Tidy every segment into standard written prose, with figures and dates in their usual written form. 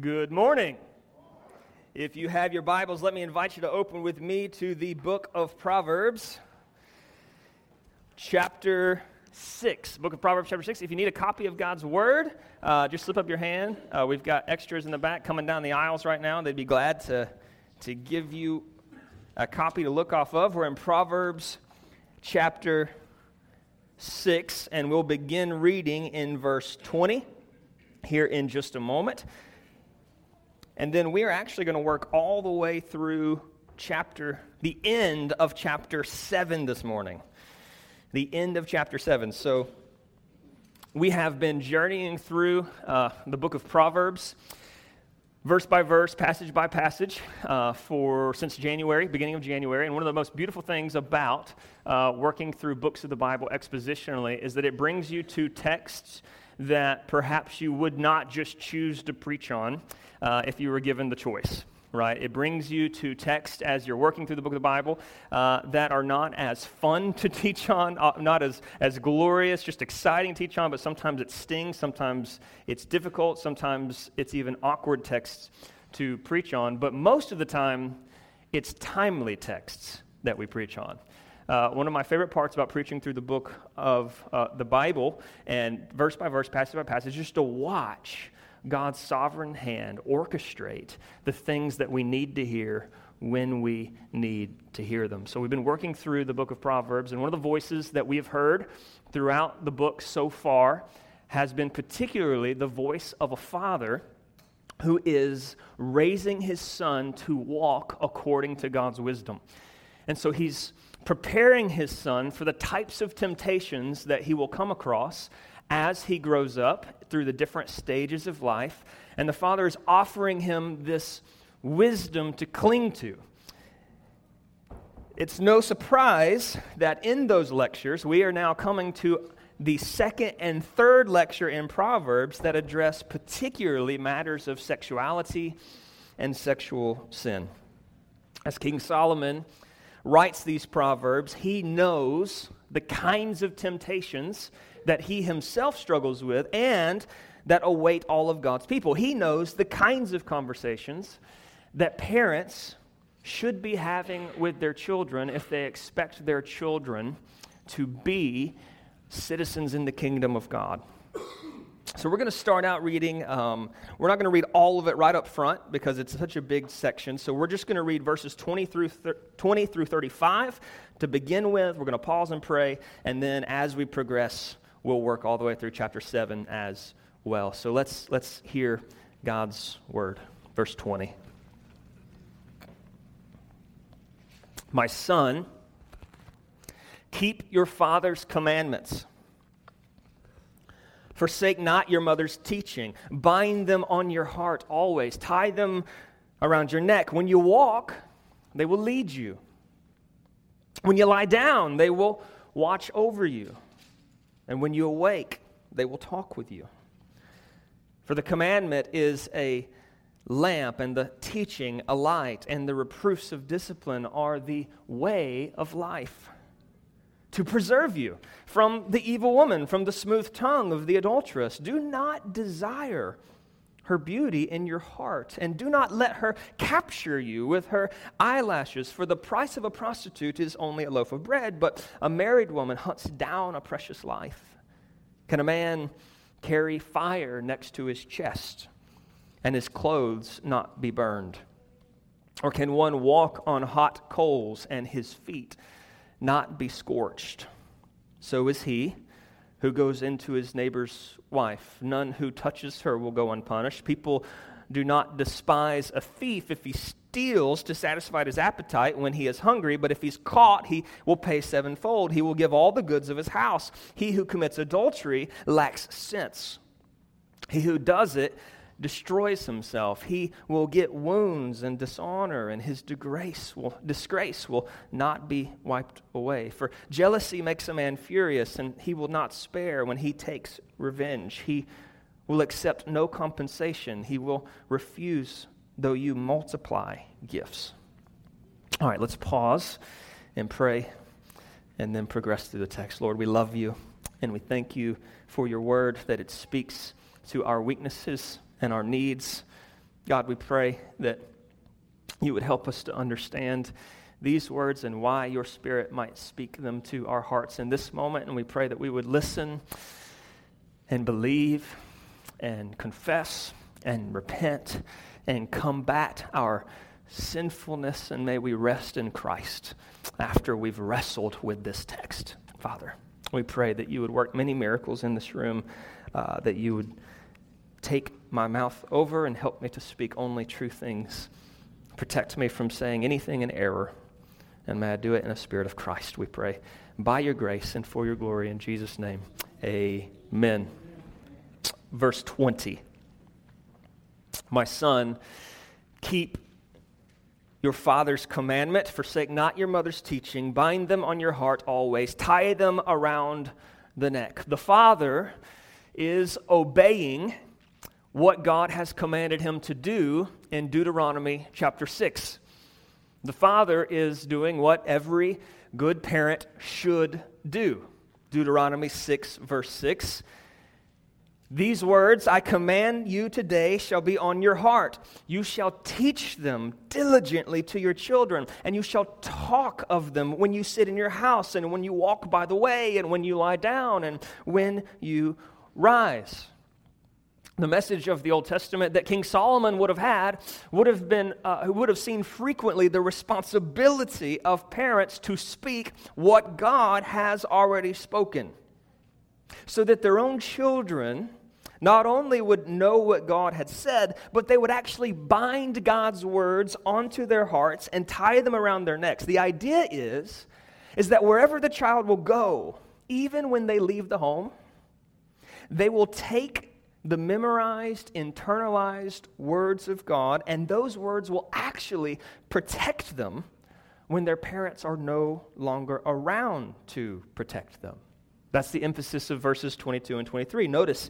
Good morning. If you have your Bibles, let me invite you to open with me to the book of Proverbs, chapter 6. Book of Proverbs, chapter 6. If you need a copy of God's Word, just slip up your hand. We've got extras in the back coming down the aisles right now. They'd be glad to give you a copy to look off of. We're in Proverbs, chapter 6, and we'll begin reading in verse 20 here in just a moment. And then we are actually going to work all the way through the end of chapter 7 this morning. The end of chapter 7. So we have been journeying through the book of Proverbs, verse by verse, passage by passage, since January, beginning of January. And one of the most beautiful things about working through books of the Bible expositionally is that it brings you to texts that perhaps you would not just choose to preach on if you were given the choice, right? It brings you to texts as you're working through the book of the Bible that are not as fun to teach on, not as glorious, just exciting to teach on, but sometimes it stings, sometimes it's difficult, sometimes it's even awkward texts to preach on, but most of the time, it's timely texts that we preach on. One of my favorite parts about preaching through the book of the Bible, and verse by verse, passage by passage, is just to watch God's sovereign hand orchestrate the things that we need to hear when we need to hear them. So we've been working through the book of Proverbs, and one of the voices that we have heard throughout the book so far has been particularly the voice of a father who is raising his son to walk according to God's wisdom. And so he's preparing his son for the types of temptations that he will come across as he grows up through the different stages of life. And the father is offering him this wisdom to cling to. It's no surprise that in those lectures, we are now coming to the second and third lecture in Proverbs that address particularly matters of sexuality and sexual sin. As King Solomon writes these Proverbs, he knows the kinds of temptations that he himself struggles with and that await all of God's people. He knows the kinds of conversations that parents should be having with their children if they expect their children to be citizens in the kingdom of God. So we're going to start out reading, we're not going to read all of it right up front because it's such a big section, so we're just going to read verses 20 through 35 to begin with. We're going to pause and pray, and then as we progress, we'll work all the way through chapter 7 as well. So let's hear God's word. Verse 20. My son, keep your father's commandments. Forsake not your mother's teaching. Bind them on your heart always. Tie them around your neck. When you walk, they will lead you. When you lie down, they will watch over you. And when you awake, they will talk with you. For the commandment is a lamp, and the teaching a light, and the reproofs of discipline are the way of life, to preserve you from the evil woman, from the smooth tongue of the adulteress. Do not desire her beauty in your heart, and do not let her capture you with her eyelashes, for the price of a prostitute is only a loaf of bread, but a married woman hunts down a precious life. Can a man carry fire next to his chest, and his clothes not be burned? Or can one walk on hot coals, and his feet not be scorched? So is he who goes into his neighbor's wife. None who touches her will go unpunished. People do not despise a thief if he steals to satisfy his appetite when he is hungry, but if he's caught, he will pay sevenfold. He will give all the goods of his house. He who commits adultery lacks sense. He who does it destroys himself. He will get wounds and dishonor, and his disgrace will not be wiped away. For jealousy makes a man furious, and he will not spare when he takes revenge. He will accept no compensation. He will refuse, though you multiply gifts. All right, let's pause and pray, and then progress through the text. Lord, we love you, and we thank you for your word, that it speaks to our weaknesses and our needs, God, we pray that you would help us to understand these words and why your Spirit might speak them to our hearts in this moment. And we pray that we would listen and believe and confess and repent and combat our sinfulness. And may we rest in Christ after we've wrestled with this text. Father, we pray that you would work many miracles in this room, that you would take my mouth over and help me to speak only true things. Protect me from saying anything in error. And may I do it in the Spirit of Christ, we pray, by your grace and for your glory. In Jesus' name, amen. Verse 20. My son, keep your father's commandment, forsake not your mother's teaching, bind them on your heart always, tie them around the neck. The father is obeying what God has commanded him to do in Deuteronomy chapter 6. The father is doing what every good parent should do. Deuteronomy 6, verse 6. These words I command you today shall be on your heart. You shall teach them diligently to your children, and you shall talk of them when you sit in your house, and when you walk by the way, and when you lie down, and when you rise. The message of the Old Testament that King Solomon would have had would have seen frequently the responsibility of parents to speak what God has already spoken, so that their own children not only would know what God had said, but they would actually bind God's words onto their hearts and tie them around their necks. The idea is that wherever the child will go, even when they leave the home, they will take the memorized, internalized words of God, and those words will actually protect them when their parents are no longer around to protect them. That's the emphasis of verses 22 and 23. Notice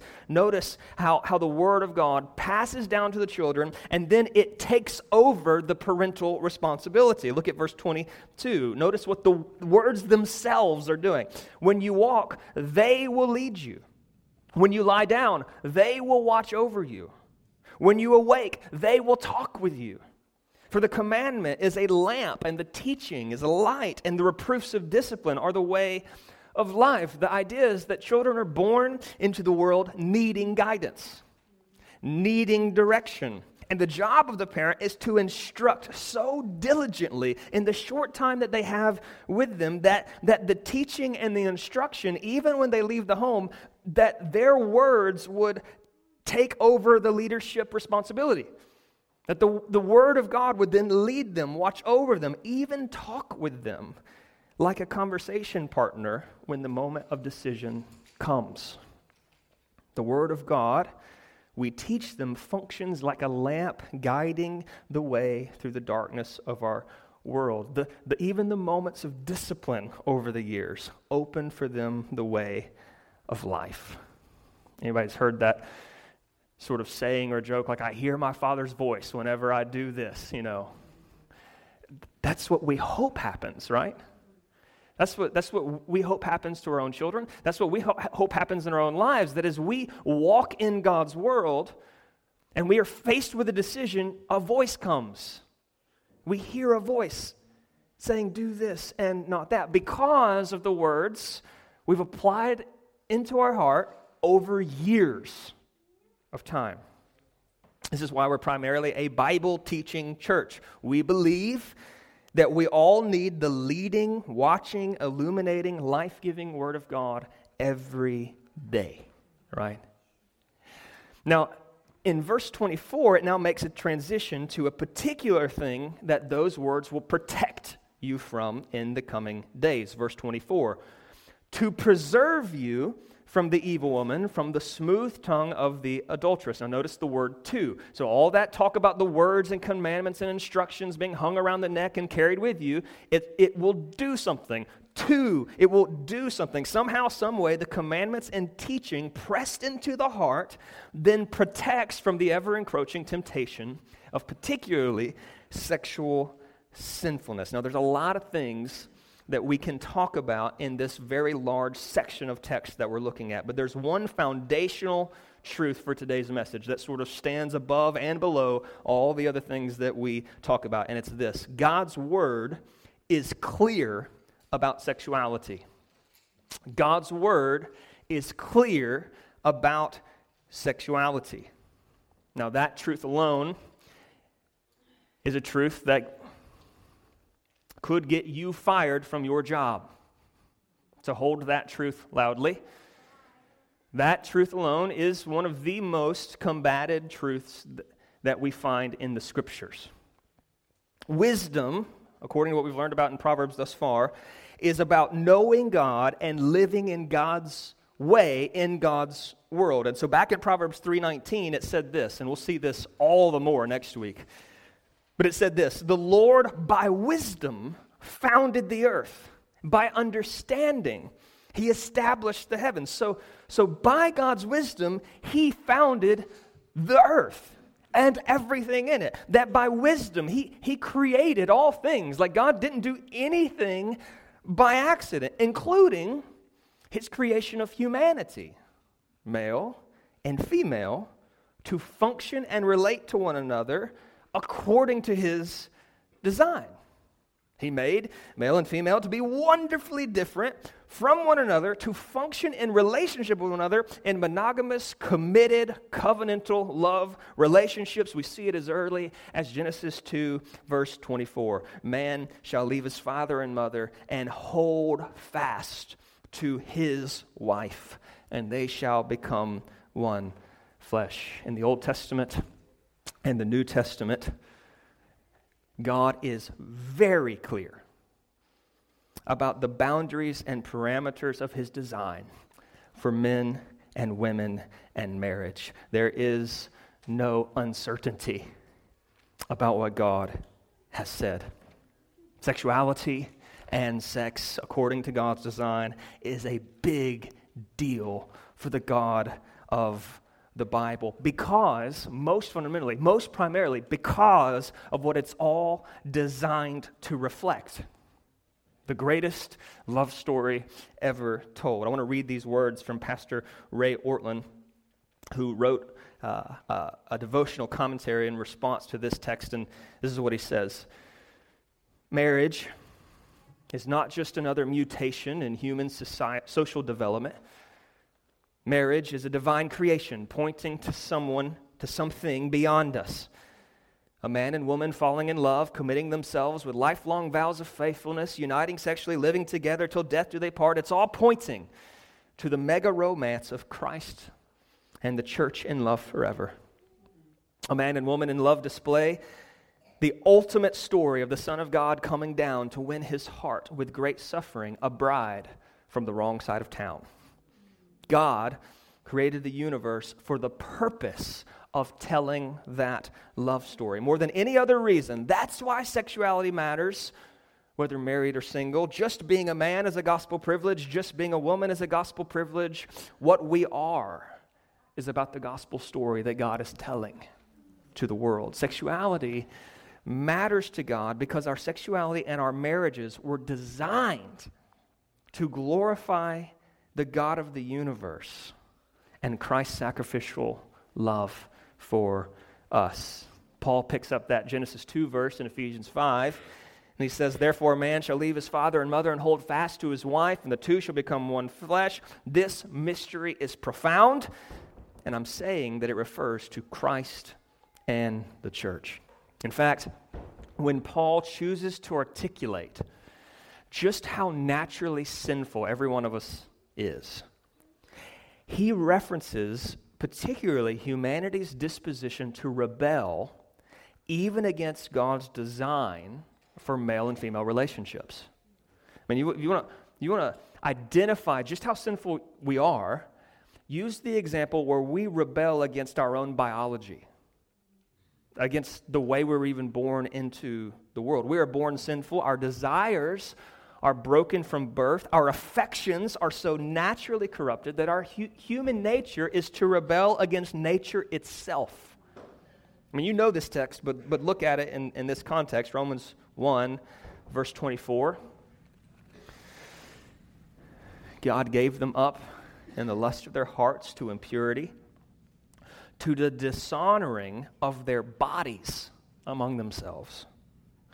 how the Word of God passes down to the children, and then it takes over the parental responsibility. Look at verse 22. Notice what the words themselves are doing. When you walk, they will lead you. When you lie down, they will watch over you. When you awake, they will talk with you. For the commandment is a lamp, and the teaching is a light, and the reproofs of discipline are the way of life. The idea is that children are born into the world needing guidance, needing direction. And the job of the parent is to instruct so diligently in the short time that they have with them that the teaching and the instruction, even when they leave the home, that their words would take over the leadership responsibility. That the Word of God would then lead them, watch over them, even talk with them like a conversation partner when the moment of decision comes. The Word of God, we teach them, functions like a lamp guiding the way through the darkness of our world. Even the moments of discipline over the years open for them the way of life. Anybody's heard that sort of saying or joke, like, I hear my Father's voice whenever I do this, you know? That's what we hope happens, right? That's what we hope happens to our own children. That's what we hope happens in our own lives, that as we walk in God's world and we are faced with a decision, a voice comes. We hear a voice saying, do this and not that. Because of the words we've applied into our heart over years of time. This is why we're primarily a Bible-teaching church. We believe that we all need the leading, watching, illuminating, life-giving Word of God every day, right? Now, in verse 24, it now makes a transition to a particular thing that those words will protect you from in the coming days. Verse 24, to preserve you from the evil woman, from the smooth tongue of the adulteress. Now notice the word to. So all that talk about the words and commandments and instructions being hung around the neck and carried with you, it will do something. To, it will do something. Somehow, some way, the commandments and teaching pressed into the heart then protects from the ever-encroaching temptation of particularly sexual sinfulness. Now there's a lot of things that we can talk about in this very large section of text that we're looking at. But there's one foundational truth for today's message that sort of stands above and below all the other things that we talk about, and it's this: God's word is clear about sexuality. God's word is clear about sexuality. Now, that truth alone is a truth that could get you fired from your job. So hold that truth loudly. That truth alone is one of the most combated truths that we find in the Scriptures. Wisdom, according to what we've learned about in Proverbs thus far, is about knowing God and living in God's way, in God's world. And so back in Proverbs 3:19, it said this, and we'll see this all the more next week. But it said this: the Lord by wisdom founded the earth. By understanding, he established the heavens. So by God's wisdom, he founded the earth and everything in it. That by wisdom, he created all things. Like, God didn't do anything by accident, including his creation of humanity, male and female, to function and relate to one another according to his design. He made male and female to be wonderfully different from one another, to function in relationship with one another in monogamous, committed, covenantal love relationships. We see it as early as Genesis 2, verse 24. Man shall leave his father and mother and hold fast to his wife, and they shall become one flesh. In the Old Testament and the New Testament, God is very clear about the boundaries and parameters of his design for men and women and marriage. There is no uncertainty about what God has said. Sexuality and sex, according to God's design, is a big deal for the God of the Bible, because most primarily because of what it's all designed to reflect: the greatest love story ever told. I want to read these words from Pastor Ray Ortland, who wrote a devotional commentary in response to this text, and this is what he says: marriage is not just another mutation in human social development. Marriage is a divine creation pointing to someone, to something beyond us. A man and woman falling in love, committing themselves with lifelong vows of faithfulness, uniting sexually, living together till death do they part. It's all pointing to the mega romance of Christ and the church in love forever. A man and woman in love display the ultimate story of the Son of God coming down to win his heart with great suffering, a bride from the wrong side of town. God created the universe for the purpose of telling that love story. More than any other reason, that's why sexuality matters, whether married or single. Just being a man is a gospel privilege. Just being a woman is a gospel privilege. What we are is about the gospel story that God is telling to the world. Sexuality matters to God because our sexuality and our marriages were designed to glorify the God of the universe and Christ's sacrificial love for us. Paul picks up that Genesis 2 verse in Ephesians 5, and he says, "Therefore a man shall leave his father and mother and hold fast to his wife, and the two shall become one flesh. This mystery is profound," and I'm saying that it refers to Christ and the church. In fact, when Paul chooses to articulate just how naturally sinful every one of us is, he references particularly humanity's disposition to rebel even against God's design for male and female relationships. I mean, you want to identify just how sinful we are. Use the example where we rebel against our own biology, against the way we were even born into the world. We are born sinful. Our desires are broken from birth. Our affections are so naturally corrupted that our human nature is to rebel against nature itself. I mean, you know this text, but look at it in this context. Romans 1, verse 24. God gave them up in the lust of their hearts to impurity, to the dishonoring of their bodies among themselves,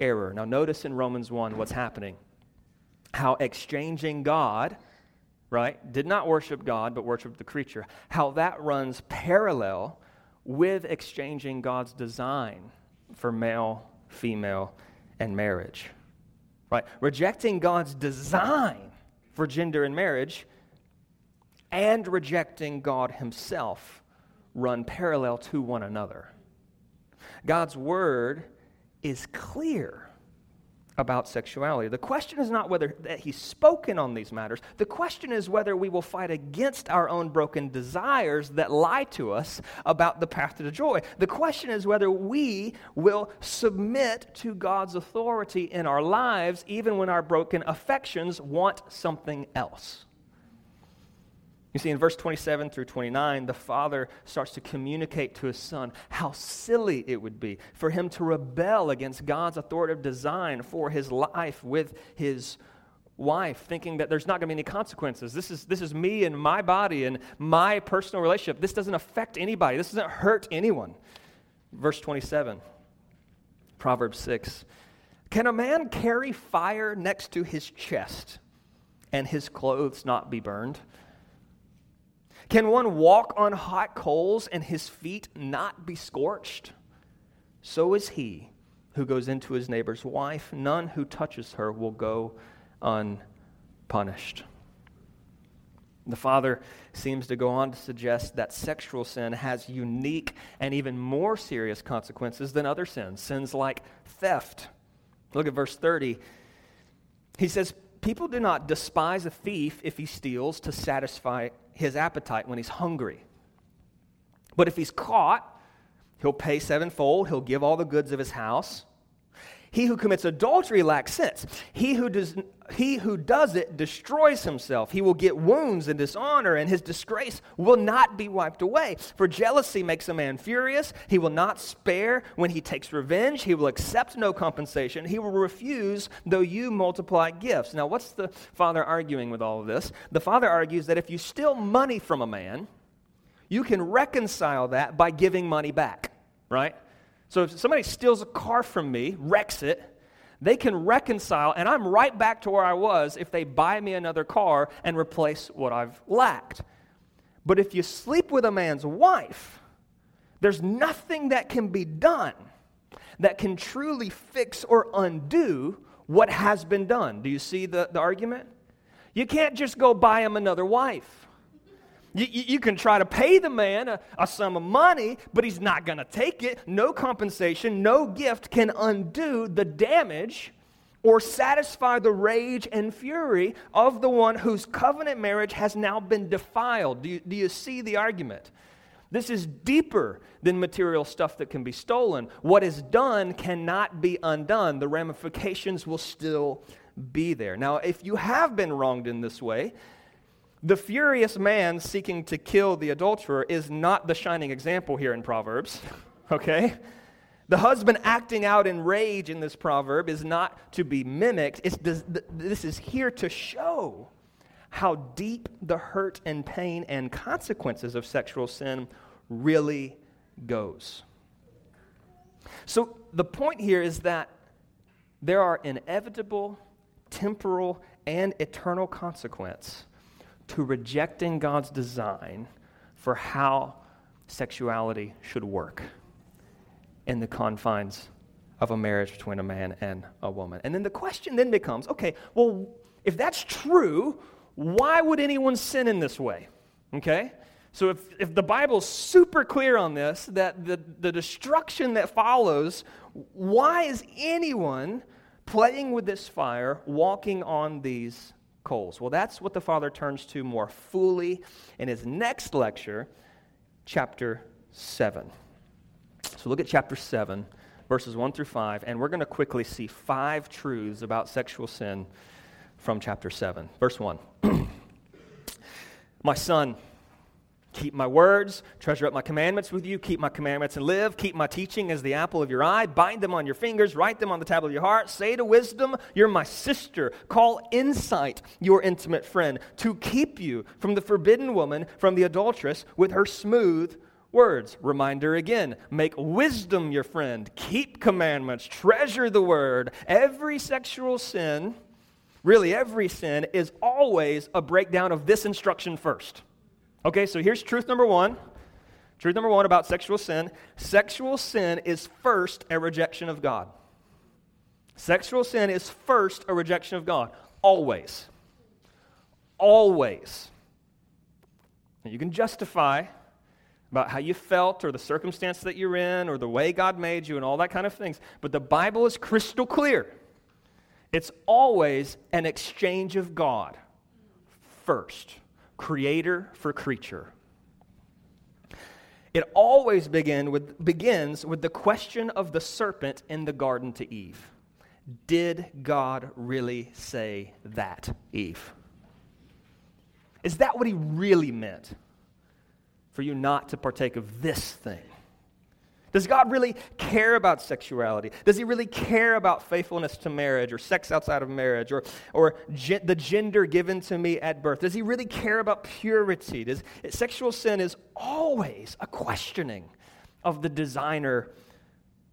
error. Now notice in Romans 1 what's happening. How exchanging God, right, did not worship God but worship the creature. How that runs parallel with exchanging God's design for male, female, and marriage, right? Rejecting God's design for gender and marriage and rejecting God himself run parallel to one another. God's word is clear about sexuality. The question is not whether that he's spoken on these matters. The question is whether we will fight against our own broken desires that lie to us about the path to joy. The question is whether we will submit to God's authority in our lives even when our broken affections want something else. You see, in verse 27 through 29, the father starts to communicate to his son how silly it would be for him to rebel against God's authoritative design for his life with his wife, thinking that there's not going to be any consequences. This is me and my body and my personal relationship. This doesn't affect anybody. This doesn't hurt anyone. Verse 27, Proverbs 6, "Can a man carry fire next to his chest and his clothes not be burned? Can one walk on hot coals and his feet not be scorched? So is he who goes into his neighbor's wife. None who touches her will go unpunished." The father seems to go on to suggest that sexual sin has unique and even more serious consequences than other sins, sins like theft. Look at verse 30. He says, "People do not despise a thief if he steals to satisfy his appetite when he's hungry. But if he's caught, he'll pay sevenfold. He'll give all the goods of his house. He who commits adultery lacks sense. He who does it destroys himself. He will get wounds and dishonor, and his disgrace will not be wiped away. For jealousy makes a man furious. He will not spare when he takes revenge. He will accept no compensation. He will refuse though you multiply gifts." Now, what's the father arguing with all of this? The father argues that if you steal money from a man, you can reconcile that by giving money back, right? So if somebody steals a car from me, wrecks it, they can reconcile, and I'm right back to where I was if they buy me another car and replace what I've lacked. But if you sleep with a man's wife, there's nothing that can be done that can truly fix or undo what has been done. Do you see the argument? You can't just go buy him another wife. You can try to pay the man a sum of money, but he's not going to take it. No compensation, no gift can undo the damage or satisfy the rage and fury of the one whose covenant marriage has now been defiled. Do you see the argument? This is deeper than material stuff that can be stolen. What is done cannot be undone. The ramifications will still be there. Now, if you have been wronged in this way, the furious man seeking to kill the adulterer is not the shining example here in Proverbs, okay? The husband acting out in rage in this proverb is not to be mimicked. This is here to show how deep the hurt and pain and consequences of sexual sin really goes. So the point here is that there are inevitable, temporal, and eternal consequences to rejecting God's design for how sexuality should work in the confines of a marriage between a man and a woman. And then the question then becomes, okay, well, if that's true, why would anyone sin in this way? Okay? So if the Bible's super clear on this, that the destruction that follows, why is anyone playing with this fire, walking on these coals. Well, that's what the Father turns to more fully in his next lecture, chapter 7. So look at chapter 7, verses 1 through 5, and we're going to quickly see 5 truths about sexual sin from chapter 7. Verse 1. My son, keep my words, treasure up my commandments with you, keep my commandments and live, keep my teaching as the apple of your eye, bind them on your fingers, write them on the tablet of your heart, say to wisdom, you're my sister, call insight your intimate friend, to keep you from the forbidden woman, from the adulteress with her smooth words. Reminder again, make wisdom your friend, keep commandments, treasure the word. Every sexual sin, really every sin, is always a breakdown of this instruction first. Okay, so here's truth number one. Truth number one about sexual sin. Sexual sin is first a rejection of God. Sexual sin is first a rejection of God. Always. Always. And you can justify about how you felt or the circumstance that you're in or the way God made you and all that kind of things. But the Bible is crystal clear. It's always an exchange of God first. Creator for creature. It always begins with the question of the serpent in the garden to Eve. Did God really say that, Eve? Is that what he really meant? For you not to partake of this thing? Does God really care about sexuality? Does he really care about faithfulness to marriage or sex outside of marriage or the gender given to me at birth? Does he really care about purity? Sexual sin is always a questioning of the designer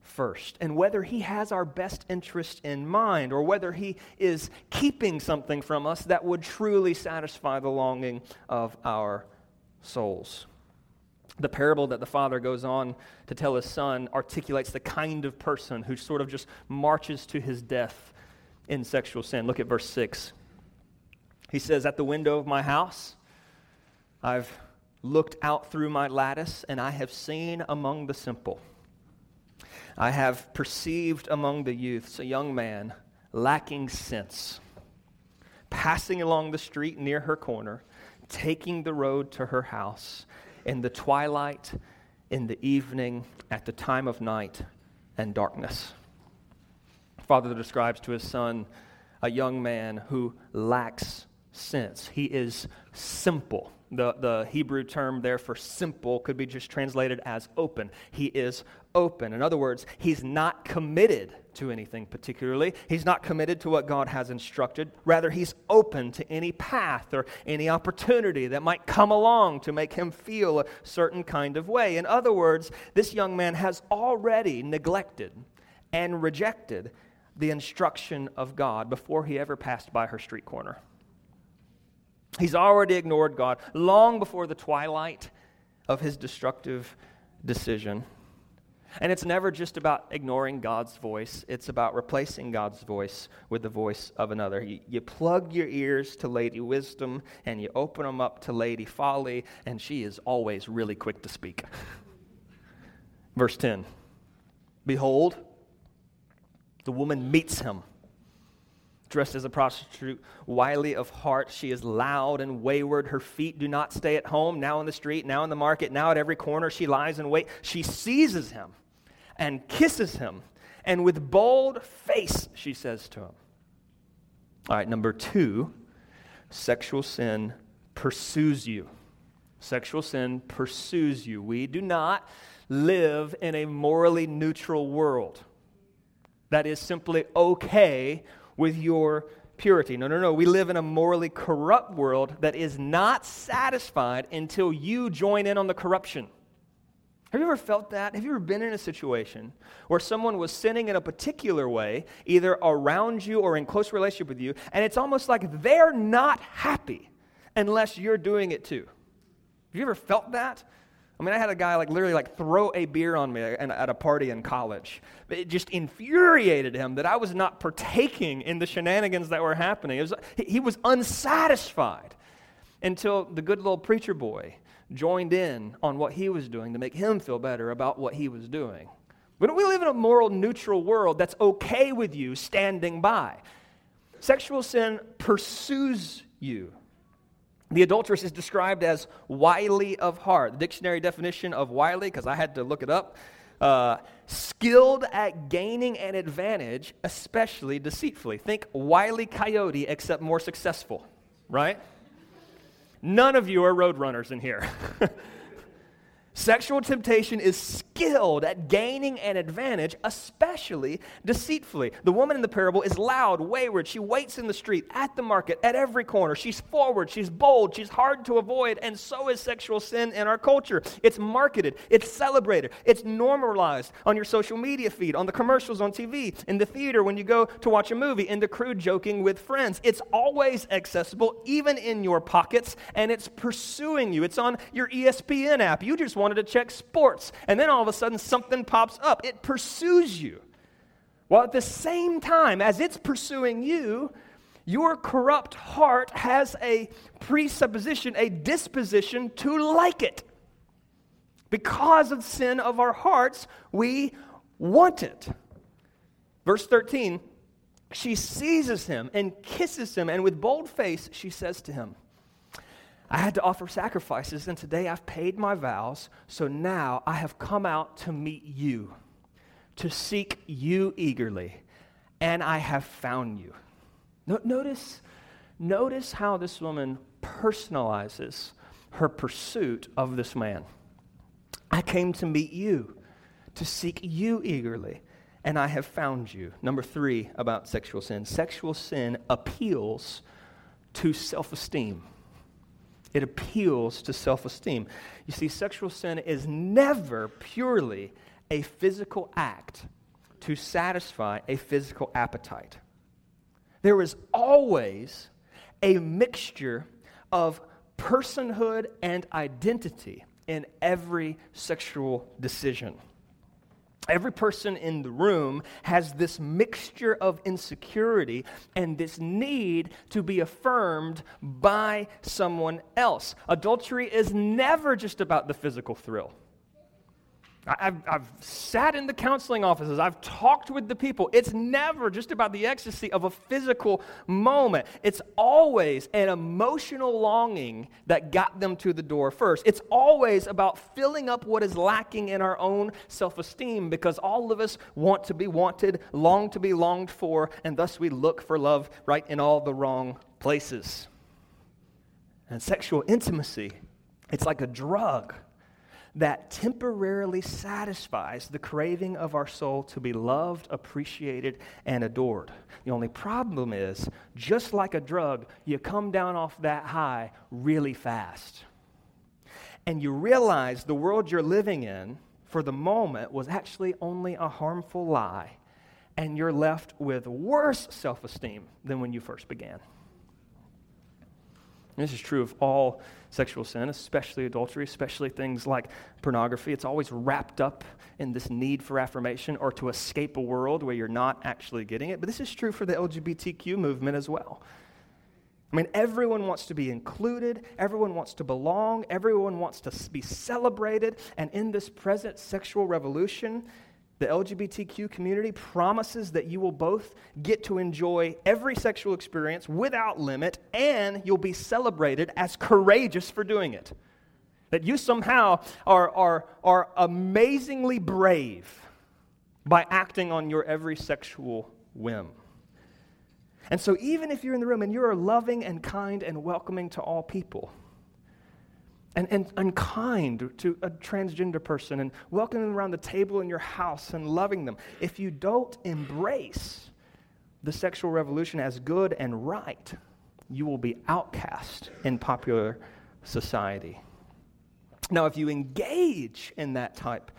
first and whether he has our best interest in mind or whether he is keeping something from us that would truly satisfy the longing of our souls. The parable that the father goes on to tell his son articulates the kind of person who sort of just marches to his death in sexual sin. Look at verse 6. He says, at the window of my house, I've looked out through my lattice, and I have seen among the simple. I have perceived among the youths a young man lacking sense, passing along the street near her corner, taking the road to her house, in the twilight, in the evening, at the time of night, and darkness. Father describes to his son a young man who lacks sense. He is simple. The Hebrew term there for simple could be just translated as open. He is open. In other words, he's not committed to anything particularly. He's not committed to what God has instructed. Rather, he's open to any path or any opportunity that might come along to make him feel a certain kind of way. In other words, this young man has already neglected and rejected the instruction of God before he ever passed by her street corner. He's already ignored God long before the twilight of his destructive decision. And it's never just about ignoring God's voice. It's about replacing God's voice with the voice of another. You plug your ears to Lady Wisdom and you open them up to Lady Folly, and she is always really quick to speak. Verse 10, behold, the woman meets him. Dressed as a prostitute, wily of heart, she is loud and wayward. Her feet do not stay at home, now in the street, now in the market, now at every corner. She lies in wait. She seizes him and kisses him, and with bold face she says to him. All right, number 2, sexual sin pursues you. Sexual sin pursues you. We do not live in a morally neutral world that is simply okay with your purity. No. We live in a morally corrupt world that is not satisfied until you join in on the corruption. Have you ever felt that? Have you ever been in a situation where someone was sinning in a particular way, either around you or in close relationship with you, and it's almost like they're not happy unless you're doing it too? Have you ever felt that? I mean, I had a guy literally throw a beer on me at a party in college. It just infuriated him that I was not partaking in the shenanigans that were happening. He was unsatisfied until the good little preacher boy joined in on what he was doing to make him feel better about what he was doing. But we live in a moral neutral world that's okay with you standing by. Sexual sin pursues you. The adulteress is described as wily of heart. The dictionary definition of wily, because I had to look it up, skilled at gaining an advantage, especially deceitfully. Think Wile E. Coyote, except more successful, right? None of you are roadrunners in here. Sexual temptation is skilled at gaining an advantage, especially deceitfully. The woman in the parable is loud, wayward. She waits in the street, at the market, at every corner. She's forward, she's bold, she's hard to avoid, and so is sexual sin in our culture. It's marketed, it's celebrated, it's normalized on your social media feed, on the commercials on TV, in the theater when you go to watch a movie, in the crew joking with friends. It's always accessible, even in your pockets, and it's pursuing you. It's on your ESPN app. You just wanted to check sports, and then all of a sudden something pops up. It pursues you. Well, at the same time as it's pursuing you, your corrupt heart has a presupposition, a disposition to like it. Because of sin of our hearts, we want it. Verse 13, she seizes him and kisses him, and with bold face she says to him, I had to offer sacrifices, and today I've paid my vows, so now I have come out to meet you, to seek you eagerly, and I have found you. Notice how this woman personalizes her pursuit of this man. I came to meet you, to seek you eagerly, and I have found you. Number three about sexual sin. Sexual sin appeals to self-esteem. It appeals to self-esteem. You see, sexual sin is never purely a physical act to satisfy a physical appetite. There is always a mixture of personhood and identity in every sexual decision. Every person in the room has this mixture of insecurity and this need to be affirmed by someone else. Adultery is never just about the physical thrill. I've sat in the counseling offices. I've talked with the people. It's never just about the ecstasy of a physical moment. It's always an emotional longing that got them to the door first. It's always about filling up what is lacking in our own self-esteem, because all of us want to be wanted, long to be longed for, and thus we look for love right in all the wrong places. And sexual intimacy, it's like a drug that temporarily satisfies the craving of our soul to be loved, appreciated, and adored. The only problem is, just like a drug, you come down off that high really fast. And you realize the world you're living in, for the moment, was actually only a harmful lie, and you're left with worse self-esteem than when you first began. This is true of all sexual sin, especially adultery, especially things like pornography. It's always wrapped up in this need for affirmation or to escape a world where you're not actually getting it. But this is true for the LGBTQ movement as well. I mean, everyone wants to be included, everyone wants to belong, everyone wants to be celebrated, and in this present sexual revolution, the LGBTQ community promises that you will both get to enjoy every sexual experience without limit, and you'll be celebrated as courageous for doing it. That you somehow are amazingly brave by acting on your every sexual whim. And so even if you're in the room and you're loving and kind and welcoming to all people, and kind to a transgender person and welcoming them around the table in your house and loving them, if you don't embrace the sexual revolution as good and right, you will be outcast in popular society. Now, if you engage in that type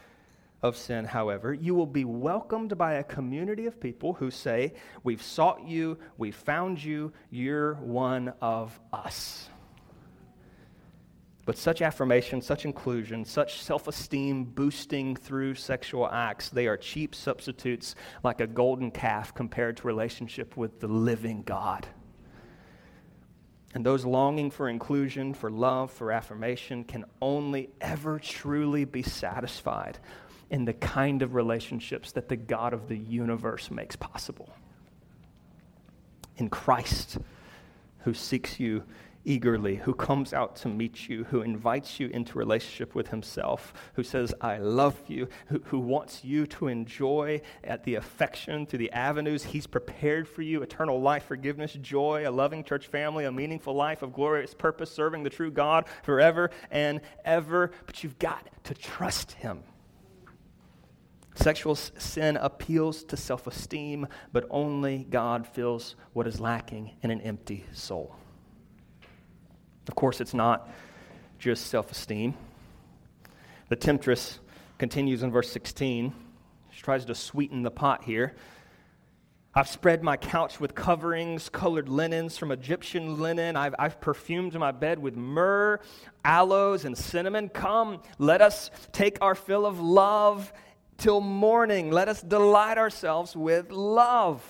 of sin, however, you will be welcomed by a community of people who say, we've sought you, we've found you, you're one of us. But such affirmation, such inclusion, such self-esteem boosting through sexual acts, they are cheap substitutes like a golden calf compared to relationship with the living God. And those longing for inclusion, for love, for affirmation can only ever truly be satisfied in the kind of relationships that the God of the universe makes possible. in Christ, who seeks you eagerly, who comes out to meet you, who invites you into relationship with himself, who says, I love you, who wants you to enjoy at the affection through the avenues he's prepared for you, eternal life, forgiveness, joy, a loving church family, a meaningful life of glorious purpose, serving the true God forever and ever. But you've got to trust him. Sexual sin appeals to self-esteem, but only God fills what is lacking in an empty soul. Of course, it's not just self-esteem. The temptress continues in verse 16. She tries to sweeten the pot here. I've spread my couch with coverings, colored linens from Egyptian linen. I've perfumed my bed with myrrh, aloes, and cinnamon. Come, let us take our fill of love till morning. Let us delight ourselves with love.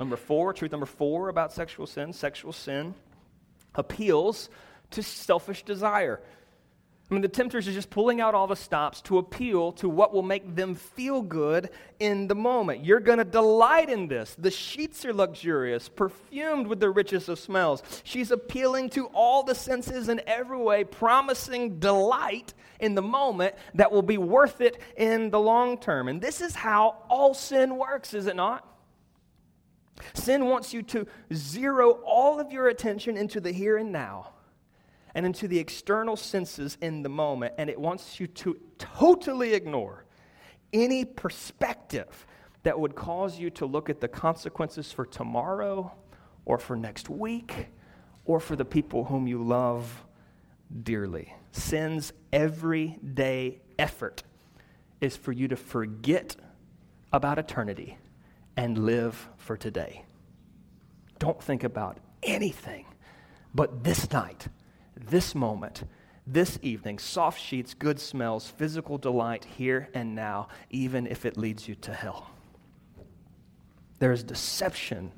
Truth number four about sexual sin. Sexual sin appeals to selfish desire. I mean, the tempters are just pulling out all the stops to appeal to what will make them feel good in the moment. You're going to delight in this. The sheets are luxurious, perfumed with the richest of smells. She's appealing to all the senses in every way, promising delight in the moment that will be worth it in the long term. And this is how all sin works, is it not? Sin wants you to zero all of your attention into the here and now and into the external senses in the moment, and it wants you to totally ignore any perspective that would cause you to look at the consequences for tomorrow or for next week or for the people whom you love dearly. Sin's everyday effort is for you to forget about eternity and live for today. Don't think about anything but this night, this moment, this evening, soft sheets, good smells, physical delight here and now, even if it leads you to hell. There is deception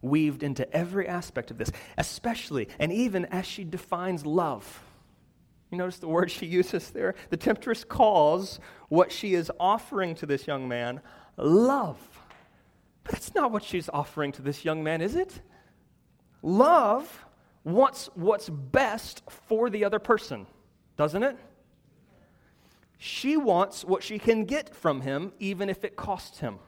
weaved into every aspect of this, especially and even as she defines love. You notice the word she uses there? The temptress calls what she is offering to this young man love. But that's not what she's offering to this young man, is it? Love wants what's best for the other person, doesn't it? She wants what she can get from him, even if it costs him.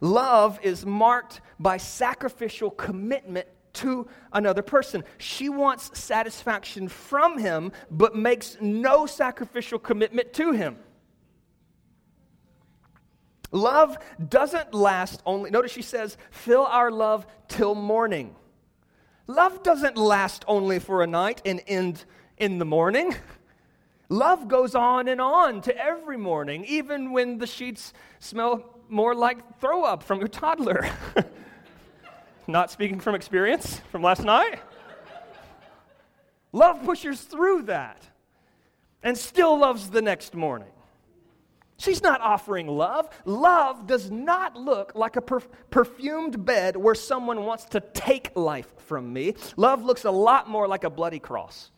Love is marked by sacrificial commitment to another person. She wants satisfaction from him, but makes no sacrificial commitment to him. Love doesn't last only, notice she says, fill our love till morning. Love doesn't last only for a night and end in the morning. Love goes on to every morning, even when the sheets smell more like throw up from your toddler. Not speaking from experience from last night. Love pushes through that and still loves the next morning. She's not offering love. Love does not look like a perfumed bed where someone wants to take life from me. Love looks a lot more like a bloody cross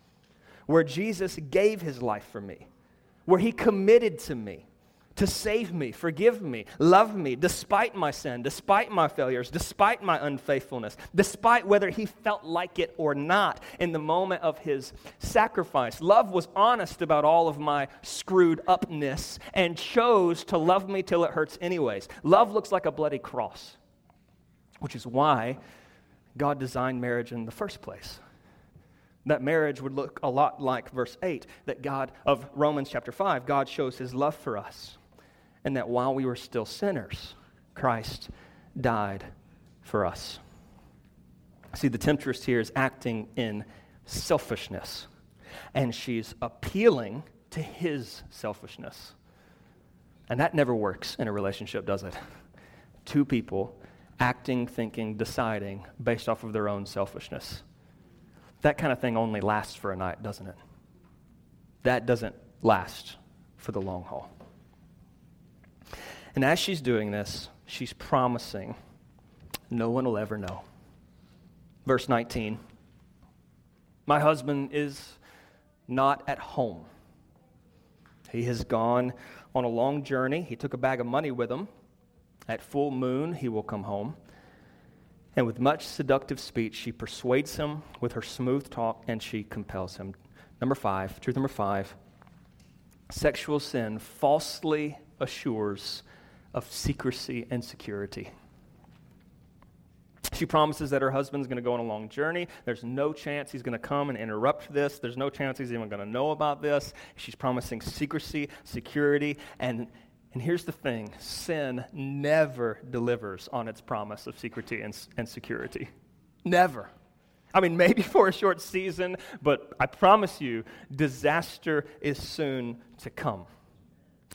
where Jesus gave his life for me, where he committed to me to save me, forgive me, love me, despite my sin, despite my failures, despite my unfaithfulness, despite whether he felt like it or not in the moment of his sacrifice. Love was honest about all of my screwed upness and chose to love me till it hurts anyways. Love looks like a bloody cross, which is why God designed marriage in the first place. That marriage would look a lot like verse 8, that God of Romans chapter 5, God shows his love for us. And that while we were still sinners, Christ died for us. See, the temptress here is acting in selfishness, and she's appealing to his selfishness. And that never works in a relationship, does it? Two people acting, thinking, deciding based off of their own selfishness. That kind of thing only lasts for a night, doesn't it? That doesn't last for the long haul. And as she's doing this, she's promising no one will ever know. Verse 19, my husband is not at home. He has gone on a long journey. He took a bag of money with him At full moon, he will come home. And with much seductive speech, she persuades him with her smooth talk, and she compels him. Truth number five, sexual sin falsely assures of secrecy and security. She promises that her husband's going to go on a long journey. There's no chance he's going to come and interrupt this. There's no chance he's even going to know about this. She's promising secrecy, security, and here's the thing. Sin never delivers on its promise of secrecy and security. Never. I mean, maybe for a short season, but I promise you, disaster is soon to come.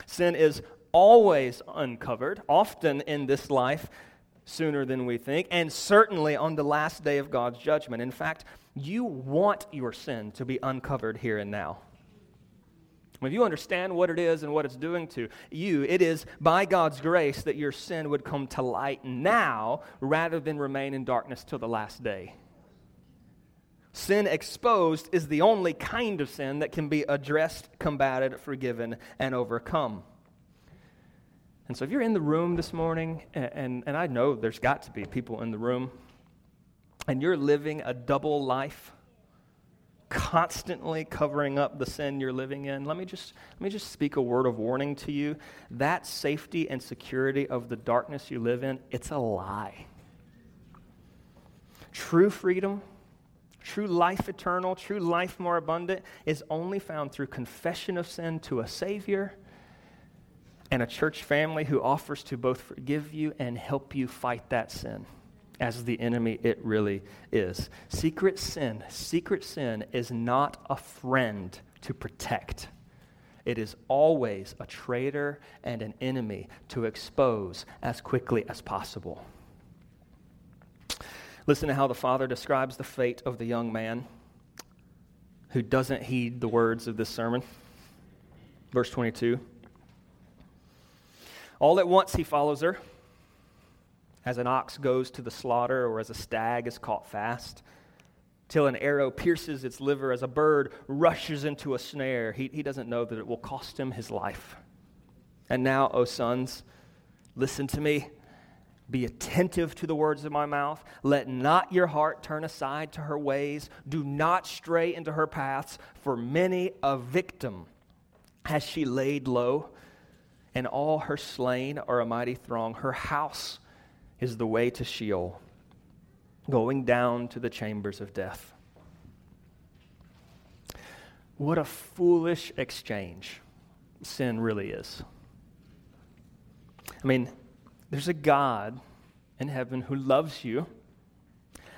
Sin is always uncovered, often in this life, sooner than we think, and certainly on the last day of God's judgment. In fact, you want your sin to be uncovered here and now. If you understand what it is and what it's doing to you, it is by God's grace that your sin would come to light now rather than remain in darkness till the last day. Sin exposed is the only kind of sin that can be addressed, combated, forgiven, and overcome. And so if you're in the room this morning, and I know there's got to be people in the room, and you're living a double life, constantly covering up the sin you're living in, let me just speak a word of warning to you. That safety and security of the darkness you live in, it's a lie. True freedom, true life eternal, true life more abundant is only found through confession of sin to a Savior and a church family who offers to both forgive you and help you fight that sin as the enemy it really is. Secret sin is not a friend to protect. It is always a traitor and an enemy to expose as quickly as possible. Listen to how the father describes the fate of the young man who doesn't heed the words of this sermon. Verse 22. All at once he follows her, as an ox goes to the slaughter or as a stag is caught fast, till an arrow pierces its liver, as a bird rushes into a snare. He doesn't know that it will cost him his life. And now, O sons, listen to me. Be attentive to the words of my mouth. Let not your heart turn aside to her ways. Do not stray into her paths, for many a victim has she laid low, and all her slain are a mighty throng. Her house is the way to Sheol, going down to the chambers of death. What a foolish exchange sin really is. I mean, there's a God in heaven who loves you,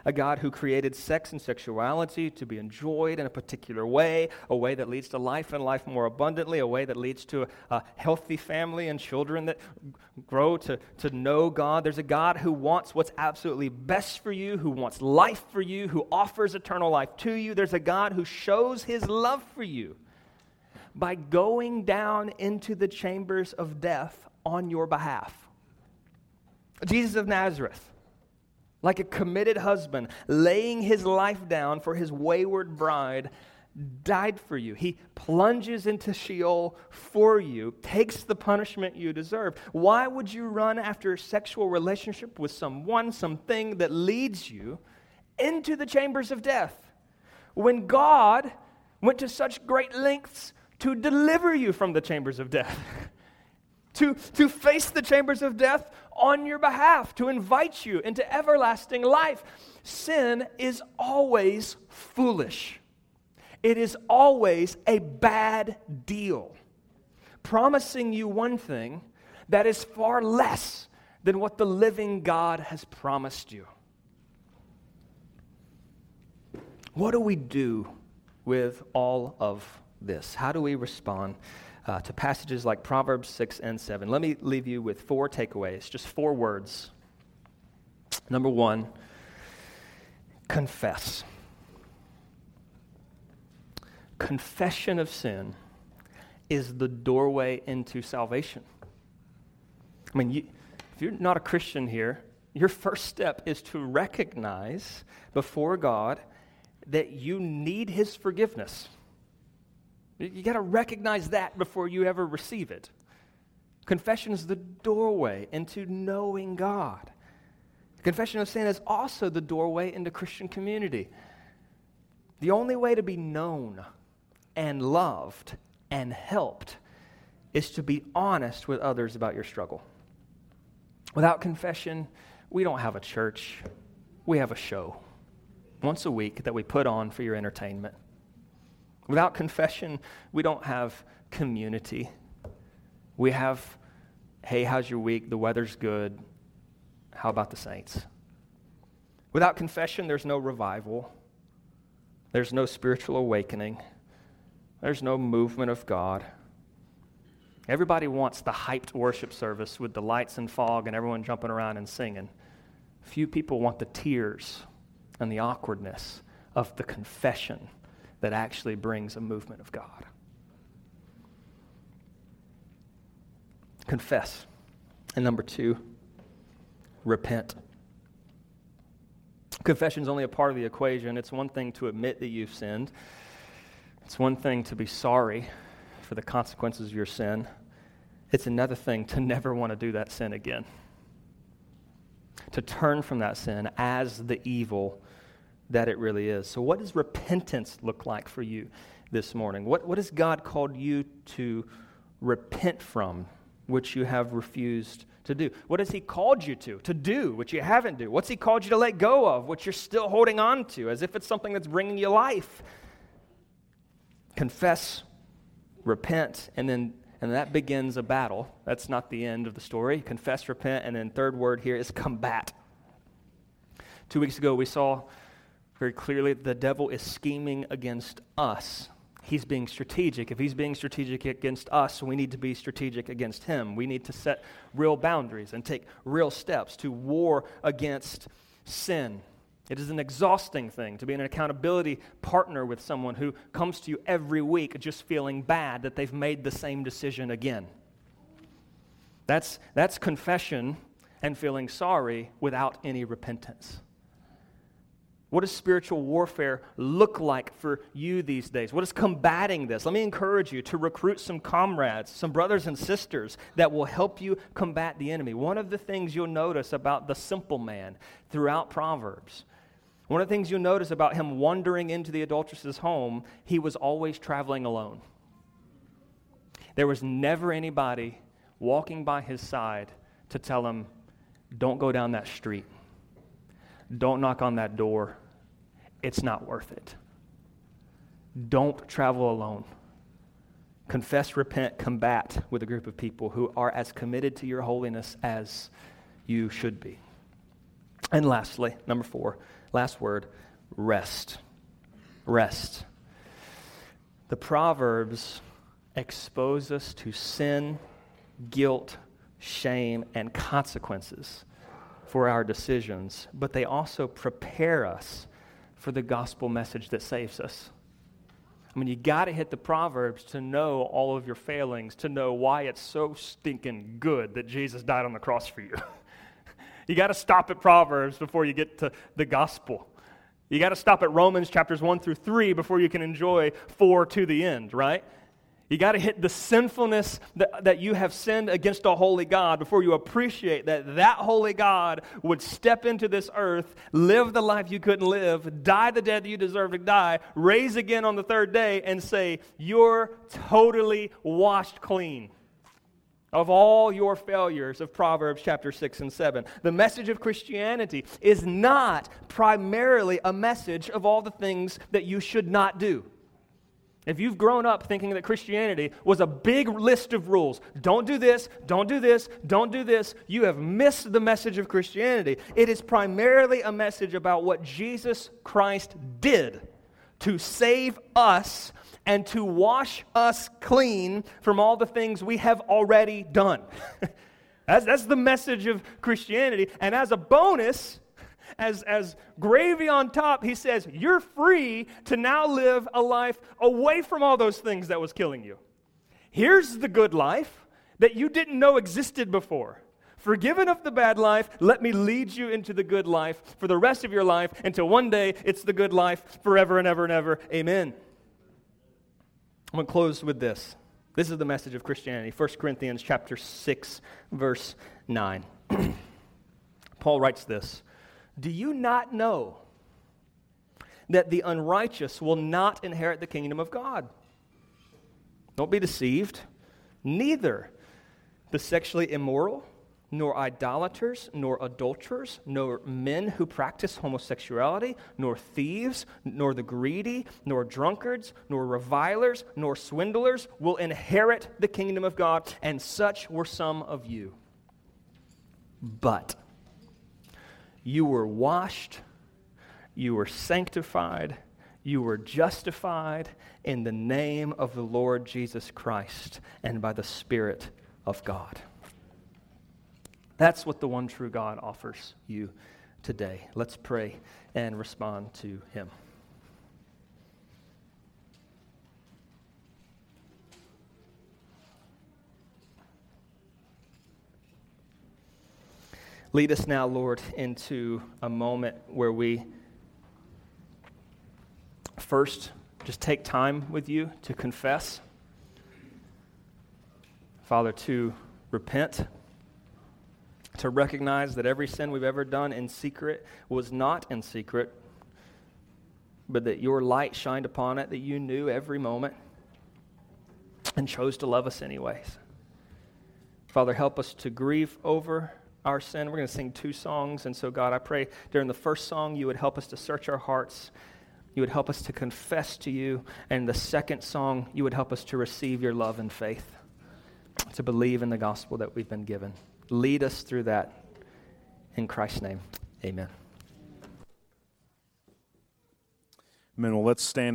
a God who created sex and sexuality to be enjoyed in a particular way, a way that leads to life and life more abundantly, a way that leads to a healthy family and children that grow to know God. There's a God who wants what's absolutely best for you, who wants life for you, who offers eternal life to you. There's a God who shows his love for you by going down into the chambers of death on your behalf. Jesus of Nazareth, like a committed husband, laying his life down for his wayward bride, died for you. He plunges into Sheol for you, takes the punishment you deserve. Why would you run after a sexual relationship with someone, something that leads you into the chambers of death, when God went to such great lengths to deliver you from the chambers of death? To face the chambers of death on your behalf, to invite you into everlasting life. Sin is always foolish. It is always a bad deal, promising you one thing that is far less than what the living God has promised you. What do we do with all of this? How do we respond to passages like Proverbs 6 and 7? Let me leave you with four takeaways, just four words. Number one, confess. Confession of sin is the doorway into salvation. I mean, if you're not a Christian here, your first step is to recognize before God that you need his forgiveness. You got to recognize that before you ever receive it. Confession is the doorway into knowing God. Confession of sin is also the doorway into Christian community. The only way to be known and loved and helped is to be honest with others about your struggle. Without confession, we don't have a church. We have a show once a week that we put on for your entertainment. Without confession, we don't have community. We have, hey, how's your week? The weather's good. How about the saints? Without confession, there's no revival. There's no spiritual awakening. There's no movement of God. Everybody wants the hyped worship service with the lights and fog and everyone jumping around and singing. Few people want the tears and the awkwardness of the confession that actually brings a movement of God. Confess. And number two, repent. Confession is only a part of the equation. It's one thing to admit that you've sinned. It's one thing to be sorry for the consequences of your sin. It's another thing to never want to do that sin again. To turn from that sin as the evil that it really is. So what does repentance look like for you this morning? What has God called you to repent from, which you have refused to do? What has he called you to do, which you haven't do? What's he called you to let go of, which you're still holding on to, as if it's something that's bringing you life? Confess, repent, and that begins a battle. That's not the end of the story. Confess, repent, and then third word here is combat. 2 weeks ago, we saw very clearly the devil is scheming against us. He's being strategic. If he's being strategic against us, we need to be strategic against him. We need to set real boundaries and take real steps to war against sin. It is an exhausting thing to be an accountability partner with someone who comes to you every week just feeling bad that they've made the same decision again. That's confession and feeling sorry without any repentance. What does spiritual warfare look like for you these days? What is combating this? Let me encourage you to recruit some comrades, some brothers and sisters that will help you combat the enemy. One of the things you'll notice about the simple man throughout Proverbs, one of the things you'll notice about him wandering into the adulteress's home, he was always traveling alone. There was never anybody walking by his side to tell him, don't go down that street, don't knock on that door. It's not worth it. Don't travel alone. Confess, repent, combat with a group of people who are as committed to your holiness as you should be. And lastly, number four, last word, rest. Rest. The Proverbs expose us to sin, guilt, shame, and consequences for our decisions, but they also prepare us for the gospel message that saves us. I mean, you got to hit the Proverbs to know all of your failings, to know why it's so stinking good that Jesus died on the cross for you. You got to stop at Proverbs before you get to the gospel. You got to stop at Romans chapters 1-3 before you can enjoy 4 to the end, right? You got to hit the sinfulness that you have sinned against a holy God before you appreciate that holy God would step into this earth, live the life you couldn't live, die the death you deserve to die, raise again on the third day and say, you're totally washed clean of all your failures of Proverbs chapter 6 and 7. The message of Christianity is not primarily a message of all the things that you should not do. If you've grown up thinking that Christianity was a big list of rules, don't do this, don't do this, don't do this, you have missed the message of Christianity. It is primarily a message about what Jesus Christ did to save us and to wash us clean from all the things we have already done. That's the message of Christianity. And as a bonus, as gravy on top, he says, you're free to now live a life away from all those things that was killing you. Here's the good life that you didn't know existed before. Forgiven of the bad life, let me lead you into the good life for the rest of your life until one day it's the good life forever and ever and ever. Amen. I'm going to close with this. This is the message of Christianity. 1 Corinthians chapter 6, verse 9. Paul writes this, "Do you not know that the unrighteous will not inherit the kingdom of God? Don't be deceived. Neither the sexually immoral, nor idolaters, nor adulterers, nor men who practice homosexuality, nor thieves, nor the greedy, nor drunkards, nor revilers, nor swindlers will inherit the kingdom of God, and such were some of you. But you were washed, you were sanctified, you were justified in the name of the Lord Jesus Christ and by the Spirit of God." That's what the one true God offers you today. Let's pray and respond to him. Lead us now, Lord, into a moment where we first just take time with you to confess, Father, to repent, to recognize that every sin we've ever done in secret was not in secret, but that your light shined upon it, that you knew every moment and chose to love us anyways. Father, help us to grieve over our sin. We're going to sing two songs, and so God, I pray during the first song you would help us to search our hearts. You would help us to confess to you, and the second song you would help us to receive your love and faith, to believe in the gospel that we've been given. Lead us through that. In Christ's name, amen. Amen. Well, let's stand.